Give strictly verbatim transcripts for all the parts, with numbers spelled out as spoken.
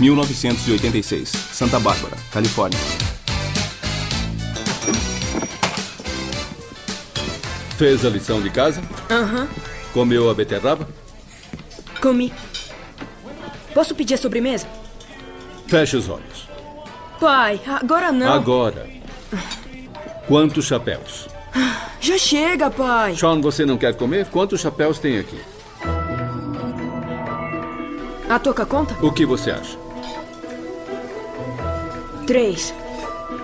mil novecentos e oitenta e seis, Santa Bárbara, Califórnia. Fez a lição de casa? Aham. Uhum. Comeu a beterraba? Comi. Posso pedir a sobremesa? Feche os olhos. Pai, agora não. Agora. Quantos chapéus? Já chega, pai. Shawn, você não quer comer? Quantos chapéus tem aqui? A toca conta? O que você acha? Três.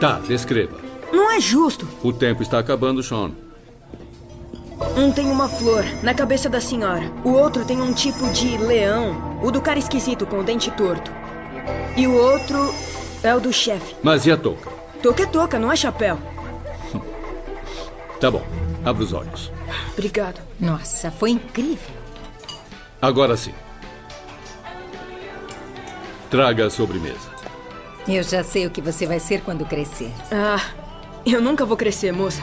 Tá, descreva. Não é justo. O tempo está acabando, Shawn. Um tem uma flor na cabeça da senhora. O outro tem um tipo de leão. O do cara esquisito com o dente torto. E o outro é o do chefe. Mas e a touca? Touca é touca, não é chapéu. Tá bom, abra os olhos. Obrigado. Nossa, foi incrível. Agora sim. Traga a sobremesa. Eu já sei o que você vai ser quando crescer. Ah, eu nunca vou crescer, moça.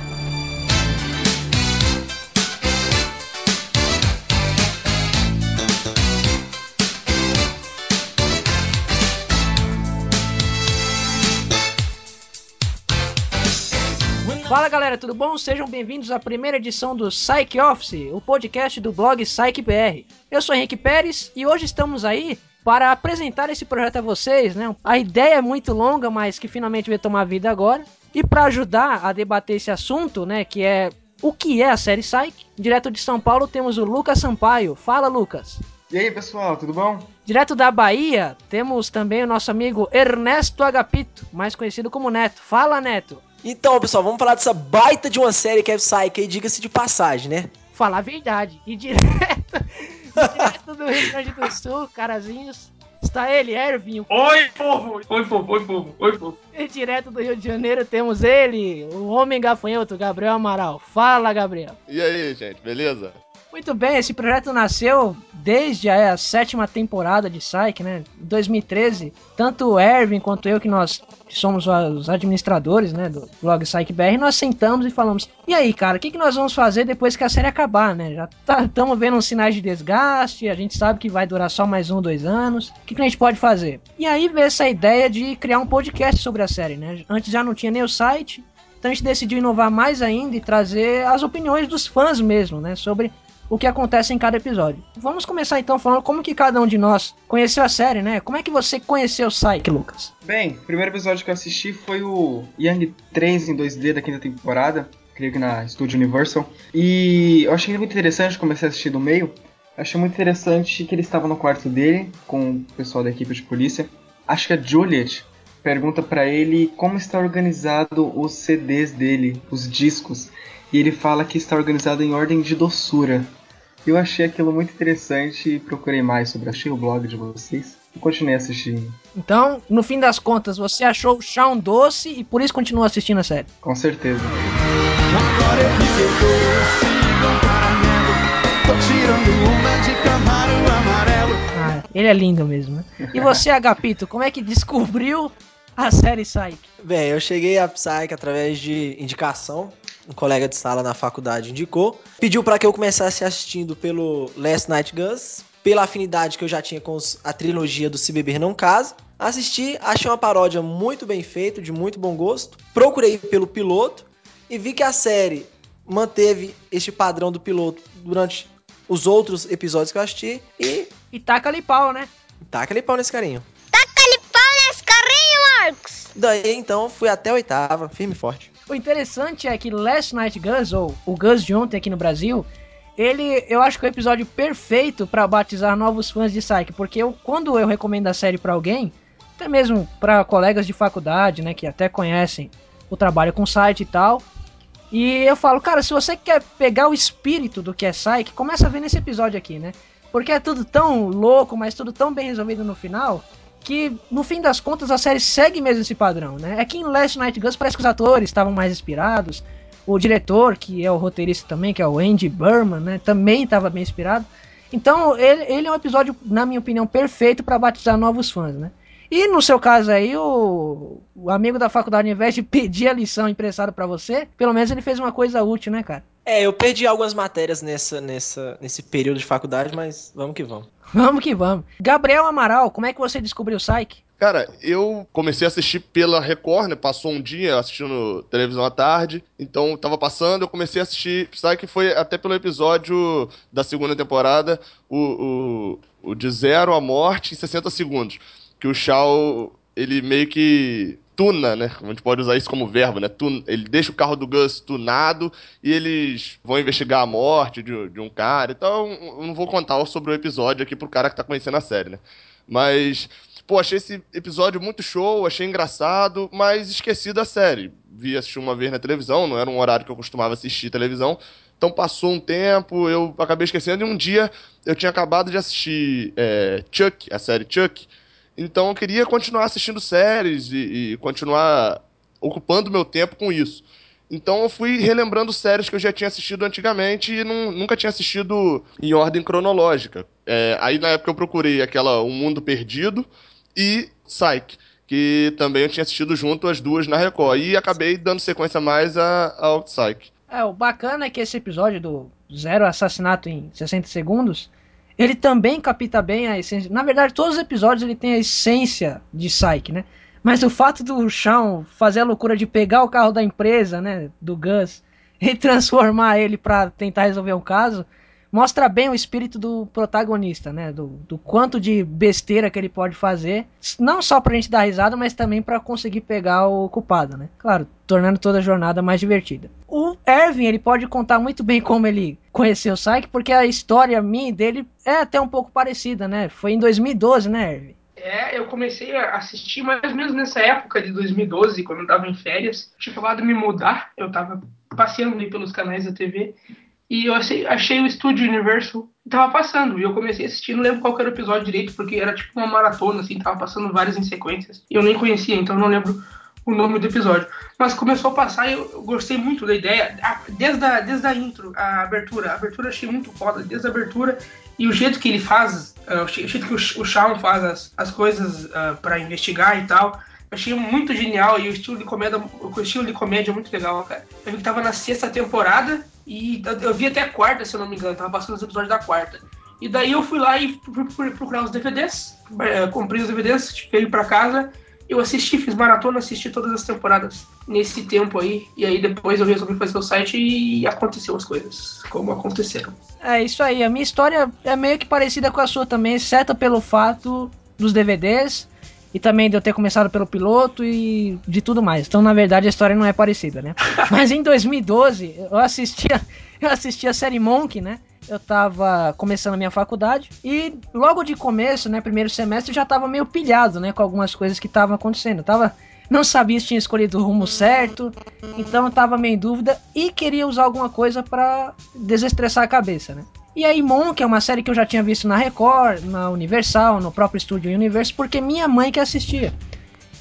Fala galera, tudo bom? Sejam bem-vindos à primeira edição do Psych Office, o podcast do blog Psych B R. Eu sou Henrique Peres e hoje estamos aí para apresentar esse projeto a vocês, né? A ideia é muito longa, mas que finalmente vai tomar vida agora. E para ajudar a debater esse assunto, né, que é o que é a série Psych, direto de São Paulo temos o Lucas Sampaio. Fala, Lucas! E aí, pessoal, tudo bom? Direto da Bahia temos também o nosso amigo Ernesto Agapito, mais conhecido como Neto. Fala, Neto! Então, pessoal, vamos falar dessa baita de uma série que é Psych, aí diga-se de passagem, né? Falar a verdade. E direto, direto do Rio Grande do Sul, carazinhos, está ele, Erwin. Oi, povo! Oi, povo, oi, povo, oi, povo. E direto do Rio de Janeiro temos ele, o homem gafanhoto, Gabriel Amaral. Fala, Gabriel. E aí, gente, beleza? Muito bem, esse projeto nasceu desde a sétima temporada de Psych, né? Em dois mil e treze, tanto o Erwin quanto eu, que nós que somos os administradores, né, do blog Psych B R, nós sentamos e falamos, e aí, cara, o que, que nós vamos fazer depois que a série acabar, né? Já estamos tá, vendo uns sinais de desgaste, a gente sabe que vai durar só mais um, dois anos, o que, que a gente pode fazer? E aí veio essa ideia de criar um podcast sobre a série, né? Antes já não tinha nem o site, então a gente decidiu inovar mais ainda e trazer as opiniões dos fãs mesmo, né, sobre o que acontece em cada episódio. Vamos começar então falando como que cada um de nós conheceu a série, né? Como é que você conheceu o Psych, Lucas? Bem, o primeiro episódio que eu assisti foi o Young três em dois D da quinta temporada, creio que na Studio Universal, e eu achei muito interessante, comecei a assistir do meio, achei muito interessante que ele estava no quarto dele, com o pessoal da equipe de polícia, acho que a Juliet pergunta pra ele como está organizado os C Ds dele, os discos, e ele fala que está organizado em ordem de doçura. Eu achei aquilo muito interessante e procurei mais sobre. Achei o blog de vocês e continuei assistindo. Então, no fim das contas, você achou o Shawn doce e por isso continua assistindo a série? Com certeza. Ah, ele é lindo mesmo, né? E você, Agapito, como é que descobriu a série Psych? Bem, eu cheguei a Psych através de indicação. Um colega de sala na faculdade indicou. Pediu para que eu começasse assistindo pelo Last Night Guns, pela afinidade que eu já tinha com a trilogia do Se Beber Não Casa. Assisti, achei uma paródia muito bem feita, de muito bom gosto. Procurei pelo piloto e vi que a série manteve este padrão do piloto durante os outros episódios que eu assisti. E... E taca-lhe pau, né? Taca-lhe pau nesse carinho. Taca-lhe pau nesse carinho, Marcos! Daí, então, fui até a oitava, firme e forte. O interessante é que Last Night Guns, ou o Guns de ontem aqui no Brasil, ele, eu acho que é o episódio perfeito pra batizar novos fãs de Psych, porque eu, quando eu recomendo a série pra alguém, até mesmo pra colegas de faculdade, né, que até conhecem o trabalho com site e tal, e eu falo, cara, se você quer pegar o espírito do que é Psych, começa a ver nesse episódio aqui, né, porque é tudo tão louco, mas tudo tão bem resolvido no final... que, no fim das contas, a série segue mesmo esse padrão, né? É que em Last Night Guns parece que os atores estavam mais inspirados, o diretor, que é o roteirista também, que é o Andy Berman, né? Também estava bem inspirado. Então, ele, ele é um episódio, na minha opinião, perfeito para batizar novos fãs, né? E, no seu caso aí, o, o amigo da faculdade, ao invés de pedir a lição emprestada para você, pelo menos ele fez uma coisa útil, né, cara? É, eu perdi algumas matérias nessa, nessa, nesse período de faculdade, mas vamos que vamos. Vamos que vamos. Gabriel Amaral, como é que você descobriu o Psych? Cara, eu comecei a assistir pela Record, né? Passou um dia assistindo televisão à tarde. Então, tava passando, eu comecei a assistir. Sabe que foi até pelo episódio da segunda temporada, o, o, o de Zero à Morte em sessenta segundos. Que o Shawn, ele meio que tuna, né? A gente pode usar isso como verbo, né? Tuna, ele deixa o carro do Gus tunado e eles vão investigar a morte de, de um cara. Então, eu não vou contar sobre o episódio aqui pro cara que tá conhecendo a série, né? Mas... Pô, achei esse episódio muito show, achei engraçado, mas esqueci da série. Vi assistir uma vez na televisão, não era um horário que eu costumava assistir televisão. Então passou um tempo, eu acabei esquecendo, e um dia eu tinha acabado de assistir é, Chuck, a série Chuck. Então eu queria continuar assistindo séries e, e continuar ocupando meu tempo com isso. Então eu fui relembrando séries que eu já tinha assistido antigamente e não, nunca tinha assistido em ordem cronológica. É, aí na época eu procurei aquela O Mundo Perdido e Psych, que também eu tinha assistido junto as duas na Record, e acabei dando sequência mais a, a Psych. É, o bacana é que esse episódio do Zero Assassinato em sessenta segundos, ele também capta bem a essência, na verdade todos os episódios ele tem a essência de Psych, né, mas o fato do Shawn fazer a loucura de pegar o carro da empresa, né, do Gus, e transformar ele pra tentar resolver um caso, mostra bem o espírito do protagonista, né? Do, do quanto de besteira que ele pode fazer. Não só pra gente dar risada, mas também pra conseguir pegar o culpado, né? Claro, tornando toda a jornada mais divertida. O Erwin, ele pode contar muito bem como ele conheceu o Psych, porque a história minha e dele é até um pouco parecida, né? Foi em dois mil e doze, né, Erwin? É, eu comecei a assistir mais ou menos nessa época de dois mil e doze, quando eu tava em férias. Tinha falado de me mudar, eu tava passeando ali pelos canais da T V... E eu achei, achei o Studio Universal e tava passando. E eu comecei a assistir, não lembro qual era o episódio direito, porque era tipo uma maratona, assim, tava passando várias em sequências. E eu nem conhecia, então não lembro o nome do episódio. Mas começou a passar e eu, eu gostei muito da ideia. A, desde, a, desde a intro, a abertura. A abertura eu achei muito foda, desde a abertura. E o jeito que ele faz, uh, o jeito que o, o Shawn faz as, as coisas uh, pra investigar e tal... Achei muito genial e o estilo de comédia, o estilo de comédia é muito legal, cara. Eu vi que tava na sexta temporada e eu vi até a quarta, se eu não me engano, tava passando os episódios da quarta. E daí eu fui lá e fui procurar os D V Ds, comprei os D V Ds, veio pra casa, eu assisti, fiz maratona, assisti todas as temporadas nesse tempo aí. E aí depois eu resolvi fazer o site e aconteceu as coisas, como aconteceram. É isso aí, a minha história é meio que parecida com a sua também, exceto pelo fato dos D V Ds... E também de eu ter começado pelo piloto e de tudo mais. Então, na verdade, a história não é parecida, né? Mas em dois mil e doze, eu assistia, eu assistia a série Monk, né? Eu tava começando a minha faculdade. E logo de começo, né? Primeiro semestre, eu já tava meio pilhado, né? Com algumas coisas que estavam acontecendo. Eu tava... Não sabia se tinha escolhido o rumo certo. Então, eu tava meio em dúvida. E queria usar alguma coisa pra desestressar a cabeça, né? E aí Monk é uma série que eu já tinha visto na Record, na Universal, no próprio Studio Universal, porque minha mãe que assistia.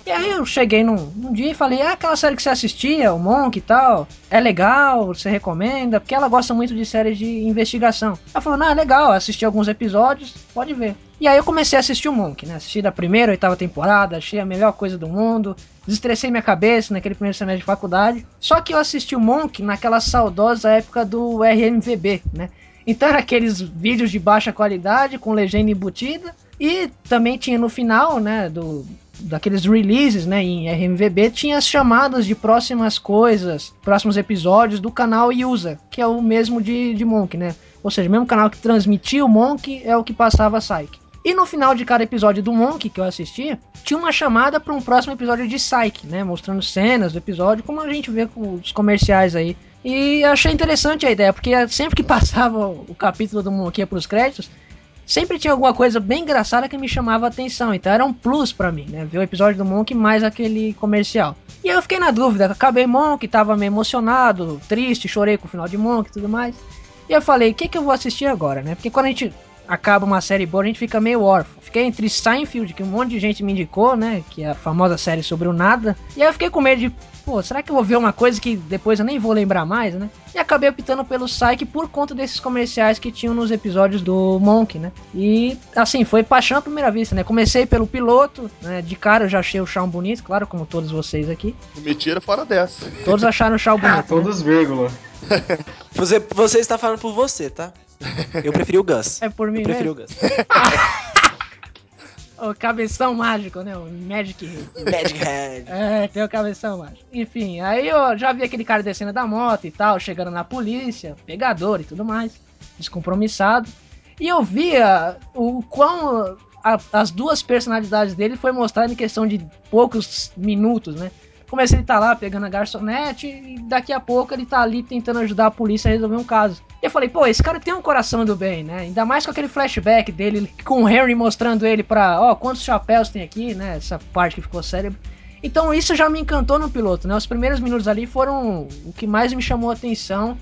E aí eu cheguei num, num dia e falei, ah, aquela série que você assistia, o Monk e tal, é legal, você recomenda? Porque ela gosta muito de séries de investigação. Ela falou, ah, legal, assisti alguns episódios, pode ver. E aí eu comecei a assistir o Monk, né? Assisti da primeira, oitava temporada, achei a melhor coisa do mundo, desestressei minha cabeça naquele primeiro semestre de faculdade. Só que eu assisti o Monk naquela saudosa época do R M V B, né? Então era aqueles vídeos de baixa qualidade, com legenda embutida. E também tinha no final, né, do, daqueles releases, né, em R M V B, tinha as chamadas de próximas coisas, próximos episódios do canal Usa, que é o mesmo de, de Monk, né? Ou seja, o mesmo canal que transmitia o Monk é o que passava a Psych. E no final de cada episódio do Monk que eu assistia, tinha uma chamada para um próximo episódio de Psych, né? Mostrando cenas do episódio, como a gente vê com os comerciais aí. E achei interessante a ideia, porque sempre que passava o capítulo do Monk para os créditos, sempre tinha alguma coisa bem engraçada que me chamava a atenção. Então era um plus para mim, né? Ver o episódio do Monk mais aquele comercial. E aí eu fiquei na dúvida. Acabei Monk, tava meio emocionado, triste, chorei com o final de Monk e tudo mais. E eu falei, o que, que eu vou assistir agora, né? Porque quando a gente acaba uma série boa, a gente fica meio órfão. Fiquei entre Seinfeld, que um monte de gente me indicou, né? Que é a famosa série sobre o nada. E aí eu fiquei com medo de... Pô, será que eu vou ver uma coisa que depois eu nem vou lembrar mais, né? E acabei optando pelo Psych por conta desses comerciais que tinham nos episódios do Monk, né? E, assim, foi paixão à primeira vista, né? Comecei pelo piloto, né? De cara eu já achei o Shawn bonito, claro, como todos vocês aqui. Mentira fora dessa. Todos acharam o Shawn bonito. Ah, todos, né? Vírgula. Você, você está falando por você, tá? Eu preferi o Gus. É por mim eu mesmo? Eu preferi o Gus. o cabeção mágico, né? O Magic Head. Magic Head. É, tem o cabeção mágico. Enfim, aí eu já vi aquele cara descendo da moto e tal, chegando na polícia, pegador e tudo mais, descompromissado. E eu via o quão a, as duas personalidades dele foi mostrada em questão de poucos minutos, né? Começa ele tá lá pegando a garçonete e daqui a pouco ele tá ali tentando ajudar a polícia a resolver um caso. E eu falei, pô, esse cara tem um coração do bem, né? Ainda mais com aquele flashback dele, com o Henry mostrando ele pra, ó, oh, quantos chapéus tem aqui, né? Essa parte que ficou cérebro. Então isso já me encantou no piloto, né? Os primeiros minutos ali foram o que mais me chamou a atenção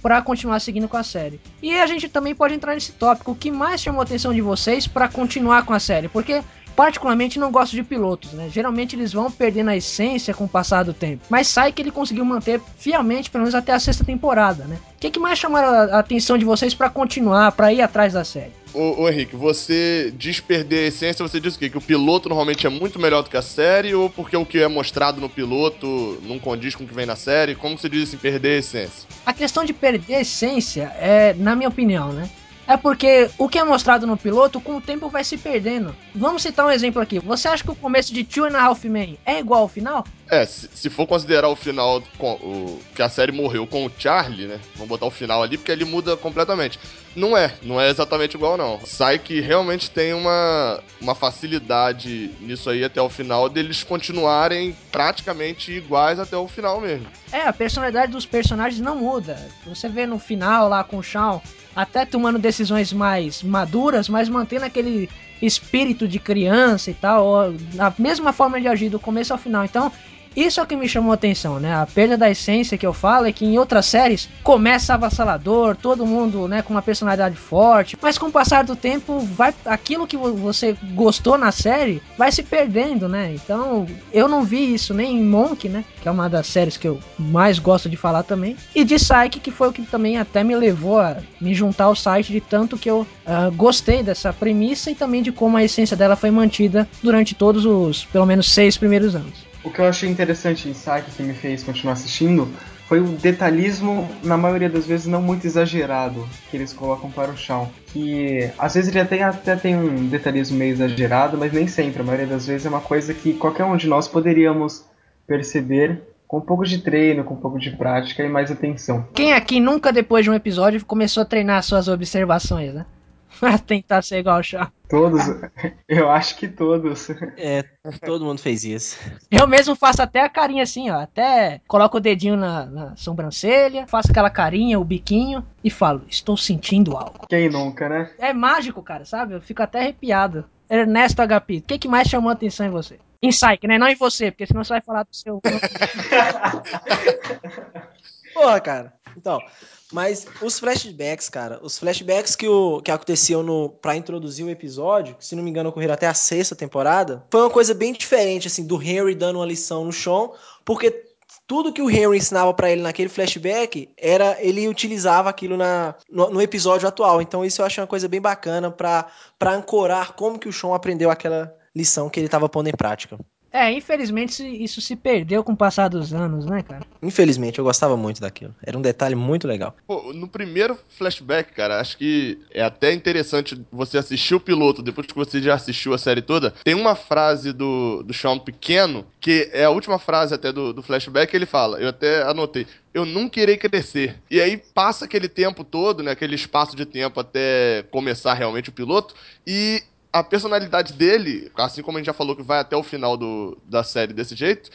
pra continuar seguindo com a série. E a gente também pode entrar nesse tópico, o que mais chamou a atenção de vocês pra continuar com a série? Porque... particularmente não gosto de pilotos, né? Geralmente eles vão perdendo a essência com o passar do tempo. Mas sai que ele conseguiu manter fielmente, pelo menos até a sexta temporada, né? O que, que mais chamaram a atenção de vocês pra continuar, pra ir atrás da série? Ô, ô Henrique, você diz perder a essência, você diz o quê? Que o piloto normalmente é muito melhor do que a série ou porque o que é mostrado no piloto não condiz com o que vem na série? Como você diz assim, perder a essência? A questão de perder a essência é, na minha opinião, né? É porque o que é mostrado no piloto, com o tempo vai se perdendo. Vamos citar um exemplo aqui. Você acha que o começo de Two and a Half Men é igual ao final? É, se, se for considerar o final, com, o, que a série morreu com o Charlie, né? Vamos botar o final ali, porque ele muda completamente. Não é, não é exatamente igual, não. Psych realmente tem uma, uma facilidade nisso aí até o final, deles continuarem praticamente iguais até o final mesmo. É, a personalidade dos personagens não muda. Você vê no final lá com o Shawn, até tomando decisões mais maduras, mas mantendo aquele espírito de criança e tal, a mesma forma de agir do começo ao final. Então, isso é o que me chamou a atenção, né? A perda da essência que eu falo é que em outras séries começa avassalador, todo mundo, né, com uma personalidade forte, mas com o passar do tempo, vai, aquilo que você gostou na série vai se perdendo, né? Então, eu não vi isso nem em Monk, né? Que é uma das séries que eu mais gosto de falar também, e de Psych, que foi o que também até me levou a me juntar ao site de tanto que eu uh, gostei dessa premissa e também de como a essência dela foi mantida durante todos os, pelo menos, seis primeiros anos. O que eu achei interessante em Psych, que me fez continuar assistindo, foi o detalhismo, na maioria das vezes não muito exagerado, que eles colocam para o Shawn. Que às vezes ele até, até tem um detalhismo meio exagerado, mas nem sempre. A maioria das vezes é uma coisa que qualquer um de nós poderíamos perceber com um pouco de treino, com um pouco de prática e mais atenção. Quem aqui nunca, depois de um episódio, começou a treinar suas observações, né? Pra tentar ser igual ao Shawn. Todos? Eu acho que todos. É, todo mundo fez isso. Eu mesmo faço até a carinha assim, ó. Até coloco o dedinho na, na sobrancelha, faço aquela carinha, o biquinho e falo, estou sentindo algo. Quem nunca, né? É mágico, cara, sabe? Eu fico até arrepiado. Ernesto Agapito, o que, que mais chamou a atenção em você? Em Psych, né? Não em você, porque senão você vai falar do seu... Porra, cara. Então... Mas os flashbacks, cara, os flashbacks que, o, que aconteciam no, pra introduzir o episódio, que se não me engano ocorreram até a sexta temporada, foi uma coisa bem diferente, assim, do Henry dando uma lição no Shawn, porque tudo que o Henry ensinava pra ele naquele flashback, era ele utilizava aquilo na, no, no episódio atual. Então isso eu achei uma coisa bem bacana pra, pra ancorar como que o Shawn aprendeu aquela lição que ele tava pondo em prática. É, infelizmente isso se perdeu com o passar dos anos, né, cara? Infelizmente, eu gostava muito daquilo. Era um detalhe muito legal. Pô, no primeiro flashback, cara, acho que é até interessante você assistir o piloto, depois que você já assistiu a série toda. Tem uma frase do, do Shawn pequeno, que é a última frase até do, do flashback, ele fala, eu até anotei, eu nunca irei crescer. E aí passa aquele tempo todo, né, aquele espaço de tempo até começar realmente o piloto, e... a personalidade dele, assim como a gente já falou que vai até o final do, da série desse jeito,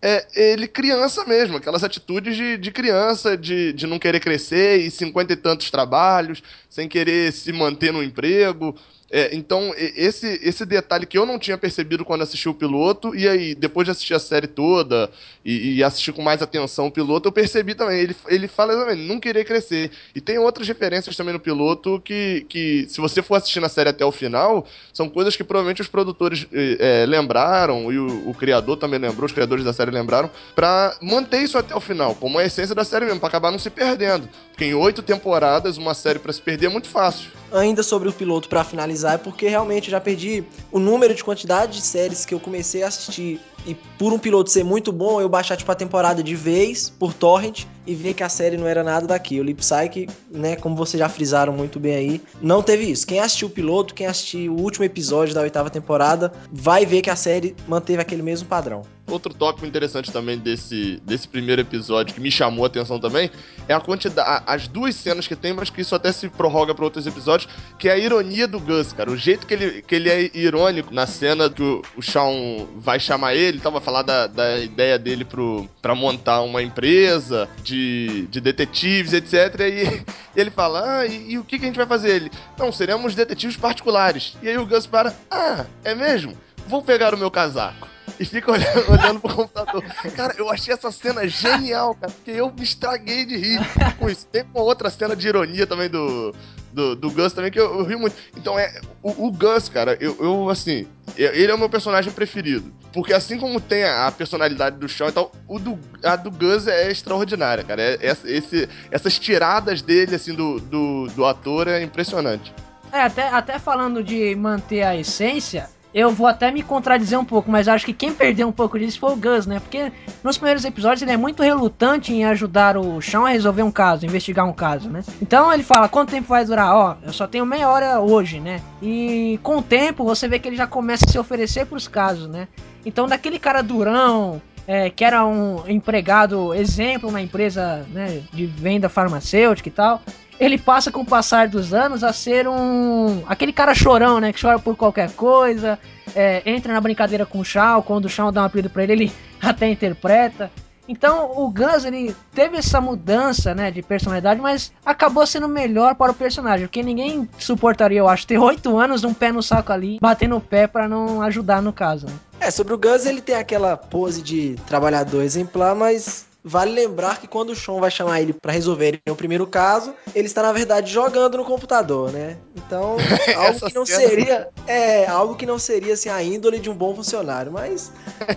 é ele criança mesmo, aquelas atitudes de, de criança, de, de não querer crescer e cinquenta e tantos trabalhos, sem querer se manter no emprego. É, então, esse, esse detalhe que eu não tinha percebido quando assisti o piloto, e aí, depois de assistir a série toda e, e assistir com mais atenção o piloto, eu percebi também, ele, ele fala exatamente, não querer crescer. E tem outras referências também no piloto que, que, se você for assistindo a série até o final, são coisas que provavelmente os produtores é, lembraram, e o, o criador também lembrou, os criadores da série lembraram, pra manter isso até o final, como a essência da série mesmo, pra acabar não se perdendo. Porque em oito temporadas, uma série pra se perder é muito fácil. Ainda sobre o piloto pra finalizar, é porque realmente eu já perdi o número de quantidade de séries que eu comecei a assistir. E por um piloto ser muito bom, eu baixar tipo a temporada de vez, por torrent, e ver que a série não era nada daquilo. E Psych, né, como vocês já frisaram muito bem aí, não teve isso. Quem assistiu o piloto, quem assistiu o último episódio da oitava temporada, vai ver que a série manteve aquele mesmo padrão. Outro tópico interessante também desse, desse primeiro episódio, que me chamou a atenção também, é a quantidade, as duas cenas que tem, mas que isso até se prorroga para outros episódios, que é a ironia do Gus, cara. O jeito que ele, que ele é irônico na cena que o, o Shawn vai chamar ele, então vai falar da, da ideia dele pro, pra montar uma empresa de, de detetives, etcétera. E ele fala, ah, e, e o que, que a gente vai fazer? Ele, não, seremos detetives particulares. E aí o Gus para, ah, é mesmo? Vou pegar o meu casaco. E fica olhando, olhando pro computador. Cara, eu achei essa cena genial, cara, porque eu me estraguei de rir com isso. Tem uma outra cena de ironia também do, do, do Gus também, que eu, eu ri muito. Então, é o, o Gus, cara, eu, eu, assim, ele é o meu personagem preferido. Porque assim como tem a personalidade do Shawn e tal, o do, a do Gus é extraordinária, cara. É, é, esse, essas tiradas dele, assim, do, do, do ator é impressionante. É, até, até falando de manter a essência... Eu vou até me contradizer um pouco, mas acho que quem perdeu um pouco disso foi o Gus, né? Porque nos primeiros episódios ele é muito relutante em ajudar o Shawn a resolver um caso, investigar um caso, né? Então ele fala, quanto tempo vai durar? Ó, eu só tenho meia hora hoje, né? E com o tempo você vê que ele já começa a se oferecer pros casos, né? Então daquele cara durão... É, que era um empregado, exemplo, na empresa, né, de venda farmacêutica e tal, ele passa com o passar dos anos a ser um... aquele cara chorão, né, que chora por qualquer coisa, é, entra na brincadeira com o Shawn, quando o Shawn dá um apelido pra ele, ele até interpreta. Então o Gus, ele teve essa mudança, né, de personalidade, mas acabou sendo melhor para o personagem, porque ninguém suportaria, eu acho, ter oito anos, um pé no saco ali, batendo o pé pra não ajudar no caso, né? É, sobre o Gus, ele tem aquela pose de trabalhador exemplar, mas vale lembrar que quando o Shawn vai chamar ele pra resolver o primeiro caso, ele está, na verdade, jogando no computador, né? Então, algo que não seria... É, algo que não seria, assim, a índole de um bom funcionário, mas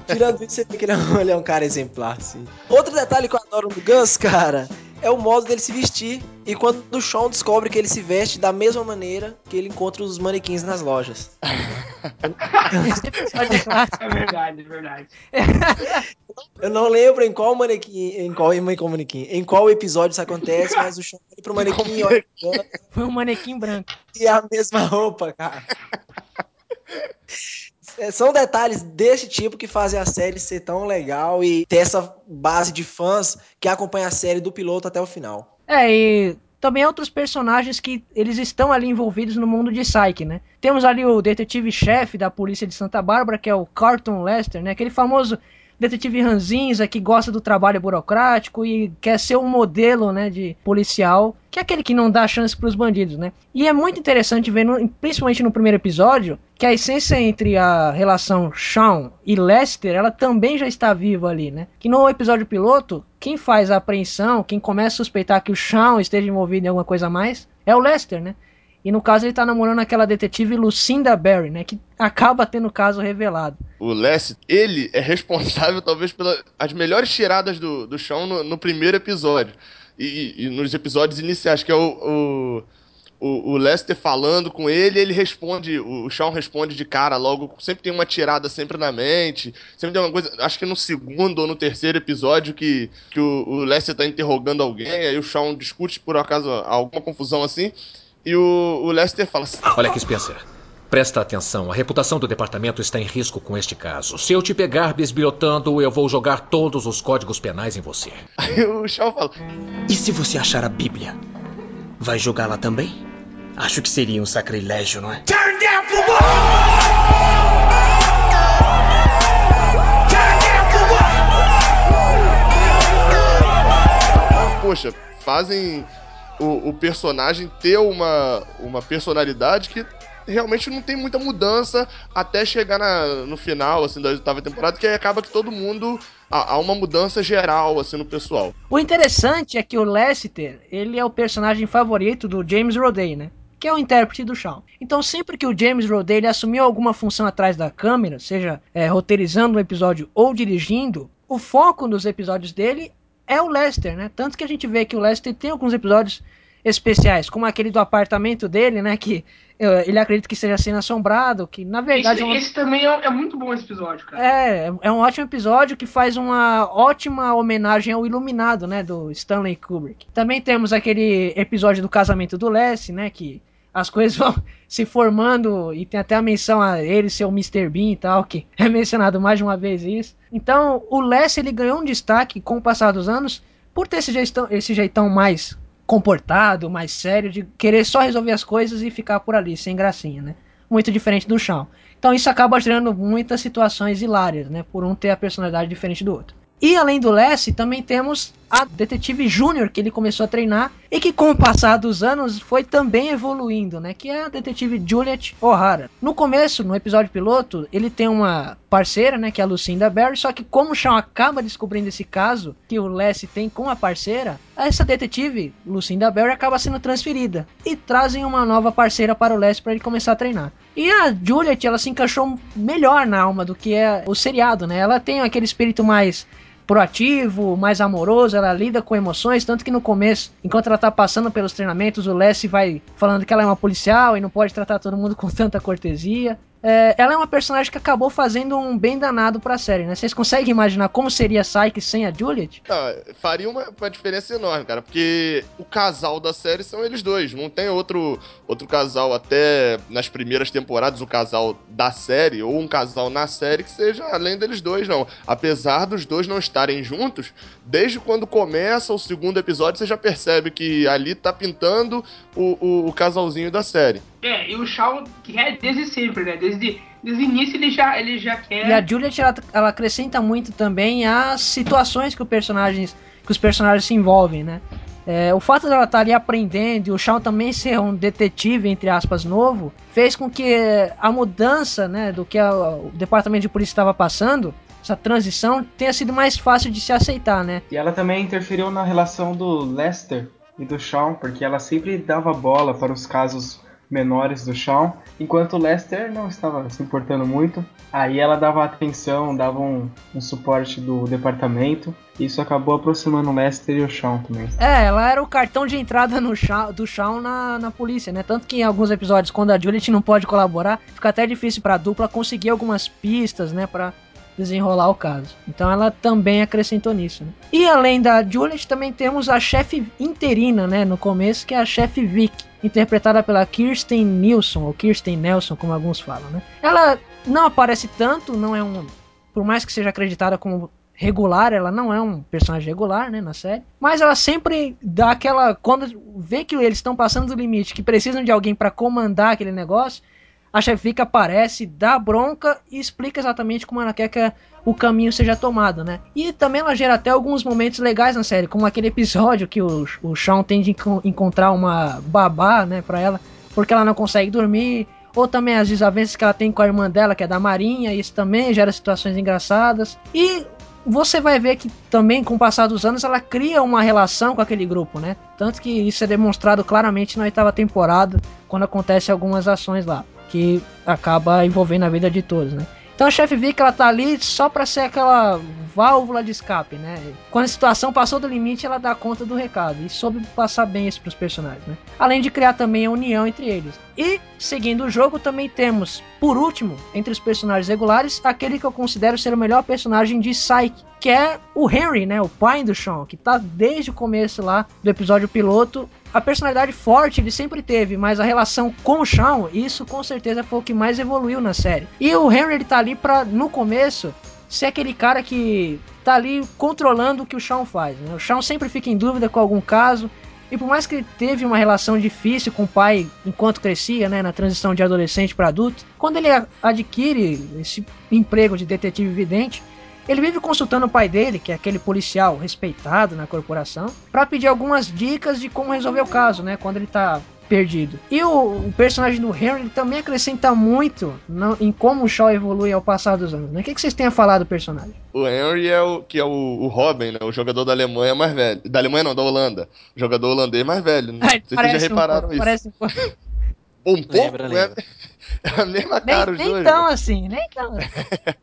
tirando isso, você vê que ele é um cara exemplar, assim. Outro detalhe que eu adoro do Gus, cara... é o modo dele se vestir, e quando o Shawn descobre que ele se veste da mesma maneira que ele encontra os manequins nas lojas. É verdade, é verdade. Eu não lembro em qual manequim, em qual, em qual manequim, em qual episódio isso acontece, mas o Shawn foi pro manequim, olha, foi um manequim branco. E a mesma roupa, cara. São detalhes desse tipo que fazem a série ser tão legal e ter essa base de fãs que acompanha a série do piloto até o final. É, e também outros personagens que eles estão ali envolvidos no mundo de Psych, né? Temos ali o detetive-chefe da polícia de Santa Bárbara, que é o Carlton Lester, né? Aquele famoso detetive ranzinza que gosta do trabalho burocrático e quer ser um modelo, né, de policial, que é aquele que não dá chance pros bandidos, né? E é muito interessante ver, no, principalmente no primeiro episódio, que a essência entre a relação Shawn e Lester, ela também já está viva ali, né? Que no episódio piloto, quem faz a apreensão, quem começa a suspeitar que o Shawn esteja envolvido em alguma coisa a mais, é o Lester, né? E no caso ele tá namorando aquela detetive Lucinda Barry, né? Que acaba tendo o caso revelado. O Lester, ele é responsável talvez pelas melhores tiradas do, do Shawn no, no primeiro episódio. E, e nos episódios iniciais, que é o, o, o, o Lester falando com ele, ele responde, o Shawn responde de cara logo, sempre tem uma tirada sempre na mente, sempre tem uma coisa, acho que no segundo ou no terceiro episódio que, que o, o Lester tá interrogando alguém, aí o Shawn discute por acaso alguma confusão assim, e o, o Lester fala assim... Olha aqui, Spencer, presta atenção, a reputação do departamento está em risco com este caso. Se eu te pegar bisbilhotando, eu vou jogar todos os códigos penais em você. Aí o Shawn fala... E se você achar a Bíblia, vai jogá-la também? Acho que seria um sacrilégio, não é? Turn down for what? Turn down for what? Poxa, fazem... O, o personagem ter uma, uma personalidade que realmente não tem muita mudança até chegar na, no final, assim, da oitava temporada, que acaba que todo mundo... Há uma mudança geral, assim, no pessoal. O interessante é que o Lester, ele é o personagem favorito do James Roday, né? Que é o intérprete do Shawn. Então sempre que o James Roday ele assumiu alguma função atrás da câmera, seja é, roteirizando um episódio ou dirigindo, o foco nos episódios dele... é o Lester, né? Tanto que a gente vê que o Lester tem alguns episódios especiais, como aquele do apartamento dele, né? Que ele acredita que seja sendo assombrado, que na verdade... Esse, é uma... esse também é, é muito bom esse episódio, cara. É, é um ótimo episódio que faz uma ótima homenagem ao Iluminado, né? Do Stanley Kubrick. Também temos aquele episódio do casamento do Lester, né? Que as coisas vão se formando e tem até a menção a ele ser o mister Bean e tal, que é mencionado mais de uma vez isso. Então, o Lester, ele ganhou um destaque com o passar dos anos por ter esse jeitão, esse jeitão mais... comportado, mais sério, de querer só resolver as coisas e ficar por ali, sem gracinha, né? Muito diferente do Shawn. Então isso acaba gerando muitas situações hilárias, né? Por um ter a personalidade diferente do outro. E além do Lester, também temos a Detetive Júnior, que ele começou a treinar e que com o passar dos anos foi também evoluindo, né? Que é a Detetive Juliet O'Hara. No começo, no episódio piloto, ele tem uma parceira, né? Que é a Lucinda Barry, só que como o Shawn acaba descobrindo esse caso que o Lester tem com a parceira, essa Detetive, Lucinda Barry, acaba sendo transferida e trazem uma nova parceira para o Lester para ele começar a treinar. E a Juliet, ela se encaixou melhor na alma do que é o seriado, né? Ela tem aquele espírito mais... proativo, mais amoroso, ela lida com emoções, tanto que no começo, enquanto ela tá passando pelos treinamentos, o Lester vai falando que ela é uma policial e não pode tratar todo mundo com tanta cortesia. É, ela é uma personagem que acabou fazendo um bem danado pra série, né? Vocês conseguem imaginar como seria a Psyche sem a Juliet? Ah, faria uma, uma diferença enorme, cara, porque o casal da série são eles dois, não tem outro, outro casal, até nas primeiras temporadas, o casal da série, ou um casal na série que seja além deles dois, não. Apesar dos dois não estarem juntos, desde quando começa o segundo episódio, você já percebe que ali tá pintando o, o, o casalzinho da série. É, e o Shawn quer desde sempre, né? Desde, desde o início ele já, ele já quer... E a Juliet, ela, ela acrescenta muito também as situações que, o personagens, que os personagens se envolvem, né? É, o fato dela estar ali aprendendo e o Shawn também ser um detetive, entre aspas, novo, fez com que a mudança, né, do que a, o departamento de polícia estava passando, essa transição, tenha sido mais fácil de se aceitar, né? E ela também interferiu na relação do Lester e do Shawn, porque ela sempre dava bola para os casos... menores do Shawn, enquanto o Lester não estava se importando muito. Aí ela dava atenção, dava um, um suporte do departamento. Isso acabou aproximando o Lester e o Shawn também. É, ela era o cartão de entrada no Shawn, do Shawn na, na polícia, né? Tanto que em alguns episódios, quando a Juliet não pode colaborar, fica até difícil para a dupla conseguir algumas pistas, né? Pra desenrolar o caso. Então ela também acrescentou nisso, né? E além da Juliet, também temos a chefe interina, né? No começo, que é a chefe Vick, interpretada pela Kirsten Nelson, ou Kirsten Nelson, como alguns falam, né? Ela não aparece tanto, não é um... Por mais que seja acreditada como regular, ela não é um personagem regular, né, na série. Mas ela sempre dá aquela... Quando vê que eles estão passando do limite, que precisam de alguém para comandar aquele negócio, a chefica aparece, dá bronca e explica exatamente como ela quer que o caminho seja tomado, né? E também ela gera até alguns momentos legais na série, como aquele episódio que o, o Shawn tem de enco- encontrar uma babá, né, pra ela, porque ela não consegue dormir, ou também as desavenças que ela tem com a irmã dela, que é da Marinha, isso também gera situações engraçadas. E você vai ver que também, com o passar dos anos, ela cria uma relação com aquele grupo, né? Tanto que isso é demonstrado claramente na oitava temporada, quando acontecem algumas ações lá, que acaba envolvendo a vida de todos, né? Então a chefe Vick, ela tá ali só pra ser aquela válvula de escape, né? Quando a situação passou do limite, ela dá conta do recado e soube passar bem isso pros personagens, né? Além de criar também a união entre eles. E, seguindo o jogo, também temos, por último, entre os personagens regulares, aquele que eu considero ser o melhor personagem de Psyche, que é o Henry, né? O pai do Shawn, que tá desde o começo lá do episódio piloto. A personalidade forte ele sempre teve, mas a relação com o Shawn, isso com certeza foi o que mais evoluiu na série. E o Henry, ele tá ali pra, no começo, ser aquele cara que tá ali controlando o que o Shawn faz, né? O Shawn sempre fica em dúvida com algum caso, e por mais que ele teve uma relação difícil com o pai enquanto crescia, né, na transição de adolescente para adulto, quando ele adquire esse emprego de detetive vidente, ele vive consultando o pai dele, que é aquele policial respeitado na corporação, para pedir algumas dicas de como resolver o caso, né, quando ele tá perdido. E o, o personagem do Henry, ele também acrescenta muito no, em como o Shawn evolui ao passar dos anos, né? O que, que vocês têm a falar do personagem? O Henry é o que é o, o Robin, né, o jogador da Alemanha mais velho. Da Alemanha não, da Holanda. O jogador holandês mais velho, né? Ai, vocês já repararam um pouco, isso? Parece um pouco. Um pouco, lembra, né? Lembra. É a mesma cara, nem, os dois. Nem tão assim, nem tão assim.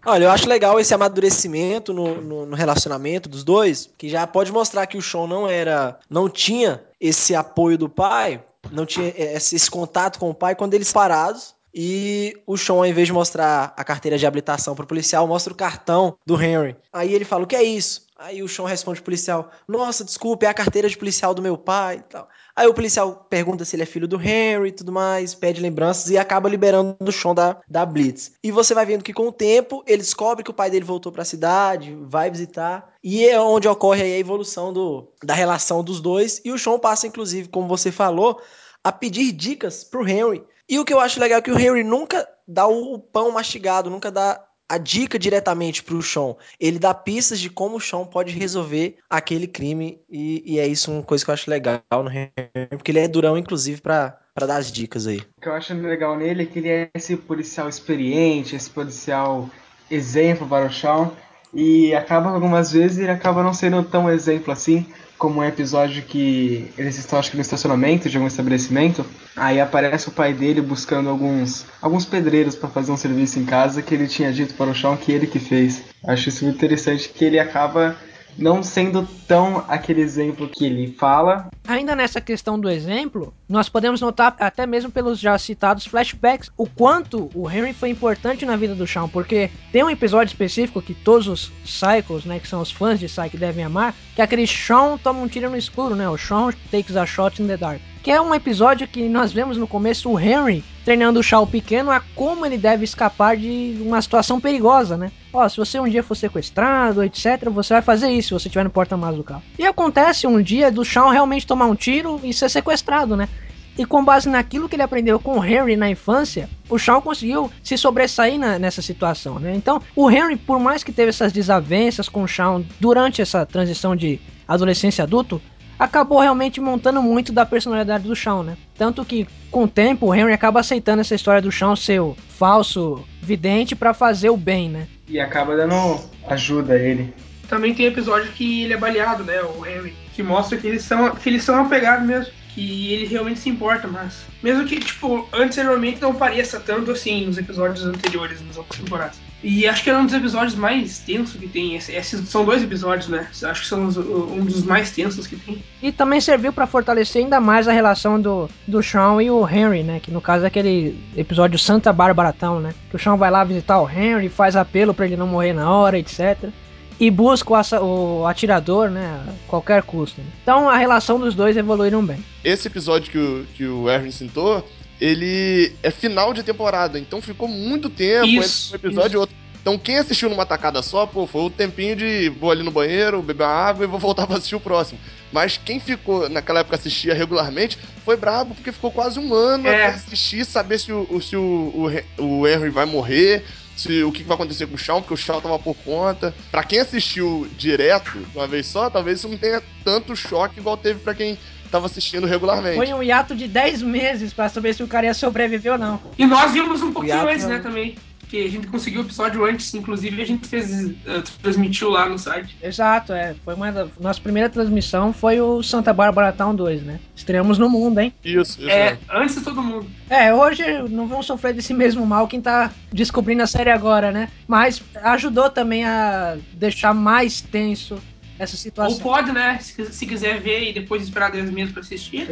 Olha, eu acho legal esse amadurecimento no, no, no relacionamento dos dois, que já pode mostrar que o Shawn não era, não tinha esse apoio do pai, não tinha esse, esse contato com o pai quando eles parados. E o Shawn, ao invés de mostrar a carteira de habilitação pro policial, mostra o cartão do Henry. Aí ele fala, o que é isso? Aí o Shawn responde pro policial, nossa, desculpa, é a carteira de policial do meu pai e tal. Aí o policial pergunta se ele é filho do Henry e tudo mais, pede lembranças e acaba liberando o Shawn da, da Blitz. E você vai vendo que com o tempo ele descobre que o pai dele voltou pra cidade, vai visitar. E é onde ocorre aí a evolução do, da relação dos dois. E o Shawn passa, inclusive, como você falou, a pedir dicas pro Henry. E o que eu acho legal é que o Henry nunca dá o pão mastigado, nunca dá a dica diretamente pro Shawn. Ele dá pistas de como o Shawn pode resolver aquele crime. E, e é isso uma coisa que eu acho legal no Henry, porque ele é durão, inclusive, pra, pra dar as dicas aí. O que eu acho legal nele é que ele é esse policial experiente, esse policial exemplo para o Shawn. E acaba, algumas vezes, ele acaba não sendo tão exemplo assim, como um episódio que eles estão, acho que no estacionamento de algum estabelecimento, aí aparece o pai dele buscando alguns, alguns pedreiros para fazer um serviço em casa que ele tinha dito para o Shawn que ele que fez. Acho isso muito interessante, que ele acaba não sendo tão aquele exemplo que ele fala. Ainda nessa questão do exemplo, nós podemos notar até mesmo pelos já citados flashbacks o quanto o Henry foi importante na vida do Shawn, porque tem um episódio específico que todos os Psychos, né, que são os fãs de Psych devem amar, que é aquele Shawn toma um tiro no escuro, né, o Shawn takes a shot in the dark, que é um episódio que nós vemos no começo o Henry treinando o Shawn pequeno a como ele deve escapar de uma situação perigosa, né? Ó, se você um dia for sequestrado, etcétera, você vai fazer isso se você estiver no porta-malas do carro. E acontece um dia do Shawn realmente tomar um tiro e ser sequestrado, né? E com base naquilo que ele aprendeu com o Henry na infância, o Shawn conseguiu se sobressair na, nessa situação, né? Então, o Henry, por mais que teve essas desavenças com o Shawn durante essa transição de adolescência adulto, acabou realmente montando muito da personalidade do Shawn, né? Tanto que, com o tempo, o Henry acaba aceitando essa história do Shawn ser o falso vidente pra fazer o bem, né? E acaba dando ajuda a ele. Também tem episódio que ele é baleado, né? O Henry, que mostra que eles são, que eles são apegados mesmo, que ele realmente se importa, mas... Mesmo que, tipo, anteriormente não pareça tanto assim nos episódios anteriores, nas outras temporadas. E acho que é um dos episódios mais tensos que tem. Esses são dois episódios, né? Acho que são os, um dos mais tensos que tem. E também serviu pra fortalecer ainda mais a relação do, do Shawn e o Henry, né? Que no caso é aquele episódio Santa Barbarathon, né? Que o Shawn vai lá visitar o Henry, faz apelo pra ele não morrer na hora, etcétera. E busca o atirador, né, a qualquer custo. Então a relação dos dois evoluíram bem. Esse episódio que o, que o Erwin citou, ele é final de temporada, então ficou muito tempo isso, entre um episódio isso. e outro. Então quem assistiu numa tacada só, pô, foi o tempinho de vou ali no banheiro, beber uma água e vou voltar pra assistir o próximo. Mas quem ficou, naquela época assistia regularmente, foi brabo, porque ficou quase um ano é. até assistir, saber se o, se o, o, o Henry vai morrer, se, o que vai acontecer com o Shawn, porque o Shawn tava por conta. Pra quem assistiu direto, uma vez só, talvez isso não tenha tanto choque igual teve pra quem tava assistindo regularmente. Foi um hiato de dez meses pra saber se o cara ia sobreviver ou não. E nós vimos um pouquinho hiato, antes, né, também. Que a gente conseguiu o episódio antes, inclusive a gente fez, uh, transmitiu lá no site. Exato, é. Foi uma da, nossa primeira transmissão foi o Santa Barbarathon dois, né? Estreamos no mundo, hein? Isso, isso. É, é, antes de todo mundo. É, hoje não vão sofrer desse mesmo mal quem tá descobrindo a série agora, né? Mas ajudou também a deixar mais tenso essa situação. Ou pode, né? Se, se quiser ver e depois esperar dez meses pra assistir.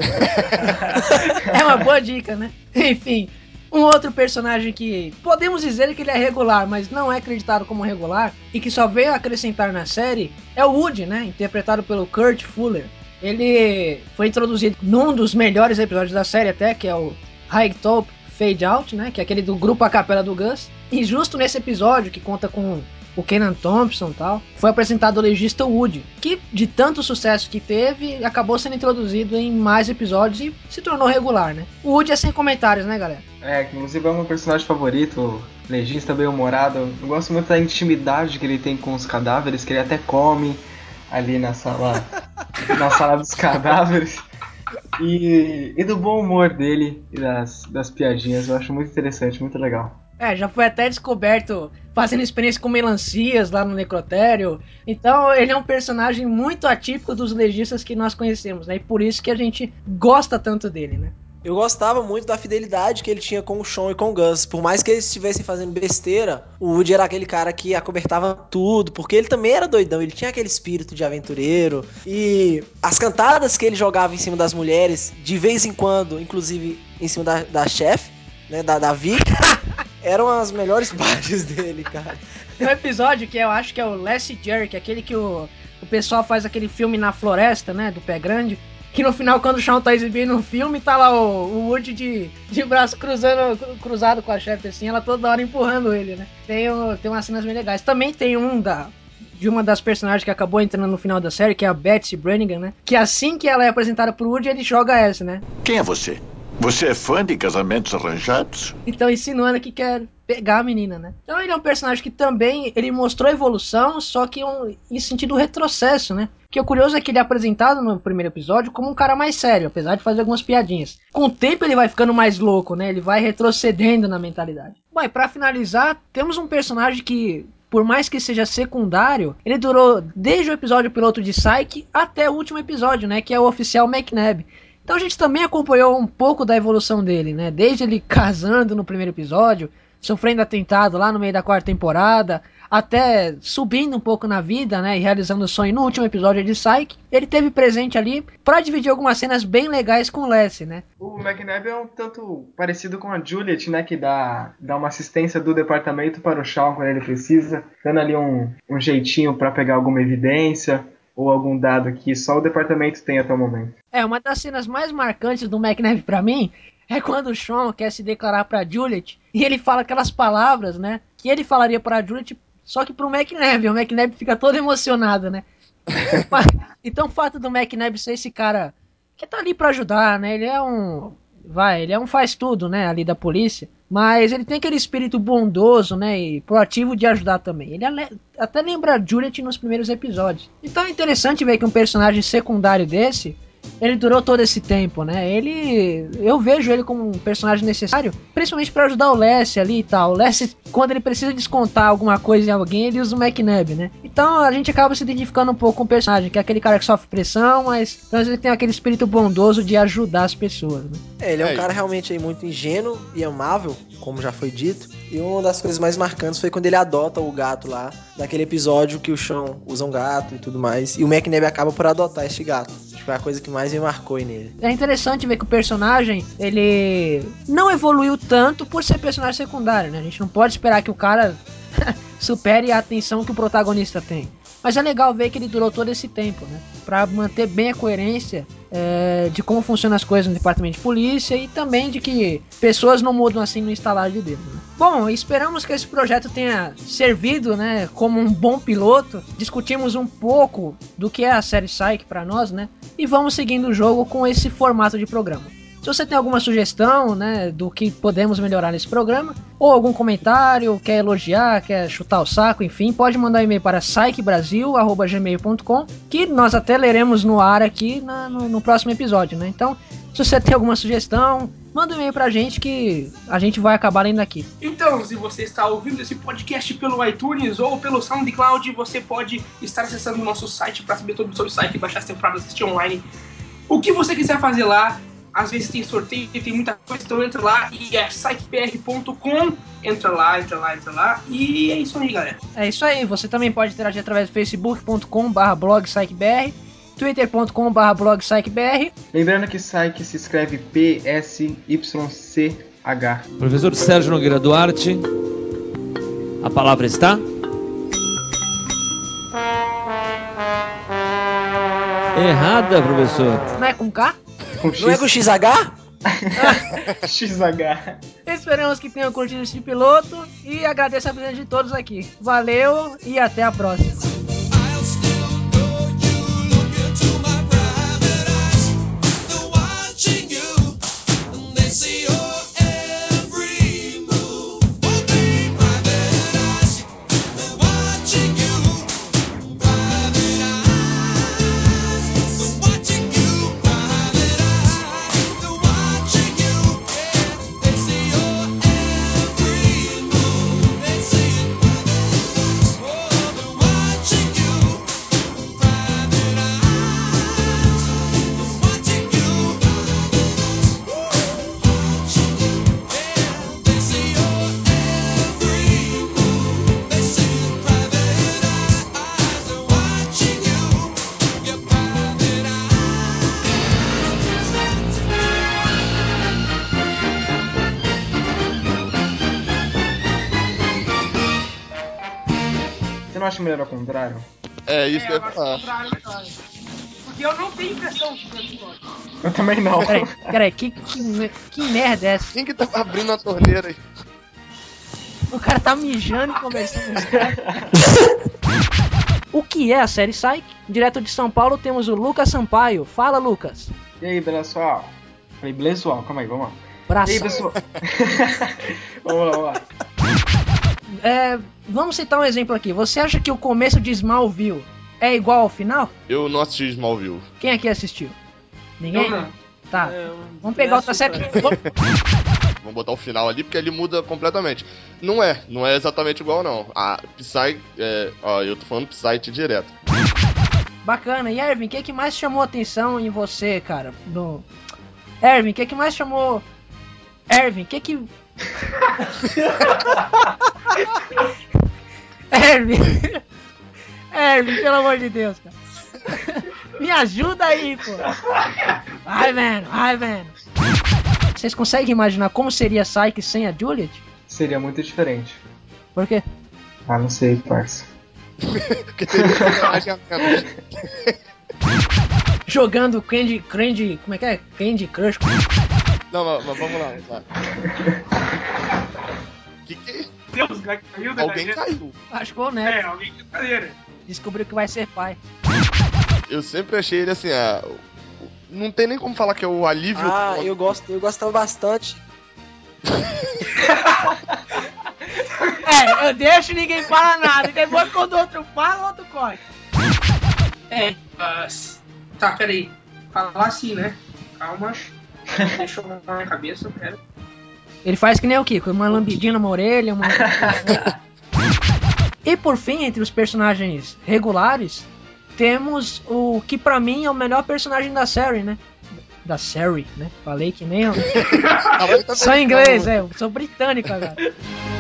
É uma boa dica, né? Enfim. Um outro personagem que podemos dizer que ele é regular, mas não é acreditado como regular, e que só veio acrescentar na série, é o Woody, né? Interpretado pelo Kurt Fuller. Ele foi introduzido num dos melhores episódios da série até, que é o High Top Fade Out, né? Que é aquele do grupo a capela do Gus. E justo nesse episódio, que conta com o Kenan Thompson e tal, foi apresentado o legista Woody, que de tanto sucesso que teve, acabou sendo introduzido em mais episódios e se tornou regular, né? O Woody é sem comentários, né, galera? É, inclusive é o meu personagem favorito, legista bem-humorado. Eu gosto muito da intimidade que ele tem com os cadáveres, que ele até come ali na sala, na sala dos cadáveres. E, e do bom humor dele e das, das piadinhas, eu acho muito interessante, muito legal. É, já foi até descoberto fazendo experiência com melancias lá no necrotério. Então ele é um personagem muito atípico dos legistas que nós conhecemos, né? E por isso que a gente gosta tanto dele, né? Eu gostava muito da fidelidade que ele tinha com o Shawn e com o Gus. Por mais que eles estivessem fazendo besteira, o Woody era aquele cara que acobertava tudo, porque ele também era doidão, ele tinha aquele espírito de aventureiro. E as cantadas que ele jogava em cima das mulheres, de vez em quando, inclusive em cima da, da chefe, né, da, da Vick, eram as melhores partes dele, cara. Tem um episódio que eu acho que é o Last Jerk, aquele que o, o pessoal faz aquele filme na floresta, né, do Pé Grande. Que no final, quando o Shawn tá exibindo um filme, tá lá o, o Woody de, de braço cruzando, cruzado com a chefe, assim, ela toda hora empurrando ele, né? Tem, tem umas cenas bem legais. Também tem um da, de uma das personagens que acabou entrando no final da série, que é a Betsy Brannigan, né? Que assim que ela é apresentada pro Woody, ele joga essa, né? Quem é você? Você é fã de casamentos arranjados? Então, insinuando que quer pegar a menina, né? Então, ele é um personagem que também, ele mostrou evolução, só que um, em sentido retrocesso, né? O que é curioso é que ele é apresentado no primeiro episódio como um cara mais sério, apesar de fazer algumas piadinhas. Com o tempo ele vai ficando mais louco, né? Ele vai retrocedendo na mentalidade. Bom, e pra finalizar, temos um personagem que, por mais que seja secundário, ele durou desde o episódio piloto de Psych até o último episódio, né? Que é o oficial McNab. Então a gente também acompanhou um pouco da evolução dele, né? Desde ele casando no primeiro episódio, sofrendo atentado lá no meio da quarta temporada, até subindo um pouco na vida, né, e realizando o sonho no último episódio de Psych. Ele teve presente ali pra dividir algumas cenas bem legais com o Lessie, né? O McNab é um tanto parecido com a Juliet, né, que dá, dá uma assistência do departamento para o Shawn quando ele precisa, dando ali um, um jeitinho pra pegar alguma evidência ou algum dado que só o departamento tem até o momento. É, uma das cenas mais marcantes do McNab pra mim é quando o Shawn quer se declarar pra Juliet e ele fala aquelas palavras, né, que ele falaria pra Juliet, só que pro McNab. O McNab fica todo emocionado, né? Então o fato do McNab ser esse cara que tá ali pra ajudar, né? Ele é um... vai, ele é um faz tudo, né? Ali da polícia. Mas ele tem aquele espírito bondoso, né? E proativo de ajudar também. Ele até lembra a Juliet nos primeiros episódios. Então é interessante ver que um personagem secundário desse... ele durou todo esse tempo, né? Ele... eu vejo ele como um personagem necessário, principalmente pra ajudar o Lessie ali e tal. O Lessie, quando ele precisa descontar alguma coisa em alguém, ele usa o McNab, né? Então a gente acaba se identificando um pouco com o personagem, que é aquele cara que sofre pressão, mas então, ele tem aquele espírito bondoso de ajudar as pessoas, né? É, ele é um é. cara realmente aí, muito ingênuo e amável, como já foi dito. E uma das coisas mais marcantes foi quando ele adota o gato lá, naquele episódio que o Shawn usa um gato e tudo mais. E o McNab acaba por adotar este gato. Foi a coisa que mais me marcou nele. É interessante ver que o personagem, ele não evoluiu tanto por ser personagem secundário, né? A gente não pode esperar que o cara supere a atenção que o protagonista tem. Mas é legal ver que ele durou todo esse tempo, né? Pra manter bem a coerência é, de como funcionam as coisas no departamento de polícia e também de que pessoas não mudam assim no instalar de dedo, né? Bom, esperamos que esse projeto tenha servido, né, como um bom piloto. Discutimos um pouco do que é a série Psych pra nós, né? E vamos seguindo o jogo com esse formato de programa. Se você tem alguma sugestão, né, do que podemos melhorar nesse programa, ou algum comentário, quer elogiar, quer chutar o saco, enfim, pode mandar um e-mail para psych brasil arroba gmail ponto com, que nós até leremos no ar aqui na, no, no próximo episódio, né? Então, se você tem alguma sugestão, manda um e-mail pra gente que a gente vai acabar lendo aqui. Então, se você está ouvindo esse podcast pelo iTunes ou pelo SoundCloud, você pode estar acessando o nosso site para saber tudo sobre o site, baixar as temporadas, assistir online, o que você quiser fazer lá. Às vezes tem sorteio, tem muita coisa, então entra lá e é psych b r ponto com. Entra lá, entra lá, entra lá. E é isso aí, galera. É isso aí. Você também pode interagir através do facebook ponto com barra blog psych b r, twitter ponto com barra blog psych b r. Lembrando que Psych se escreve P S Y C H. Professor Sérgio Nogueira Duarte, a palavra está... errada, professor. Não é com K? Com X... não é com X H? X H. Esperamos que tenham curtido esse piloto e agradeço a presença de todos aqui. Valeu e até a próxima. Você não acha melhor ao contrário? É, isso é, que eu ia falar. Porque eu não tenho impressão de transporte. Eu também não. Peraí, peraí que, que, que merda é essa? Quem que tá abrindo a torneira aí? O cara tá mijando e conversando. O que é a série Psych? Direto de São Paulo temos o Lucas Sampaio. Fala, Lucas. E aí, pessoal? Falei, beleza, calma aí, vamos lá. Braço. E aí, pessoal? Vamos lá, vamos lá. É, vamos citar um exemplo aqui. Você acha que o começo de Smallville é igual ao final? Eu não assisti Smallville. Quem aqui assistiu? Ninguém? Não, não. Tá. É, vamos pegar outra série. Vamos botar o final ali, porque ele muda completamente. Não é, não é exatamente igual, não. A Psy... É, ó, eu tô falando Psy direto. Bacana. E, Erwin, o que, que mais chamou atenção em você, cara? No... Erwin, o que, que mais chamou... Erwin, o que que... Erwin... Erwin, pelo amor de Deus, cara. Me ajuda aí, pô. Vai, mano, vai, mano. Vocês conseguem imaginar como seria a Psyche sem a Juliet? Seria muito diferente. Por quê? Ah, não sei, parça. Porque tem jogando Candy... Candy... Como é que é? Candy Crush... Não, mas, mas vamos lá, vamos lá. Que que... Deus, caiu da alguém cadeira. Caiu. Acho que o Neto. É, alguém caiu da cadeira. Descobriu que vai ser pai. Eu sempre achei ele assim, ah, não tem nem como falar que é o alívio... Ah, eu gosto, eu gostava bastante. É, eu deixo e ninguém fala nada. E depois quando o outro fala, o outro corre. É, mas... Tá, peraí. Falar assim, né? Calma. Deixa eu na minha cabeça, pera. Ele faz que nem o Kiko, uma lambidinha numa orelha, uma... E por fim, entre os personagens regulares, temos o que pra mim é o melhor personagem da série, né? Da série, né? Falei que nem... Eu... Sou inglês, é. Sou britânico agora.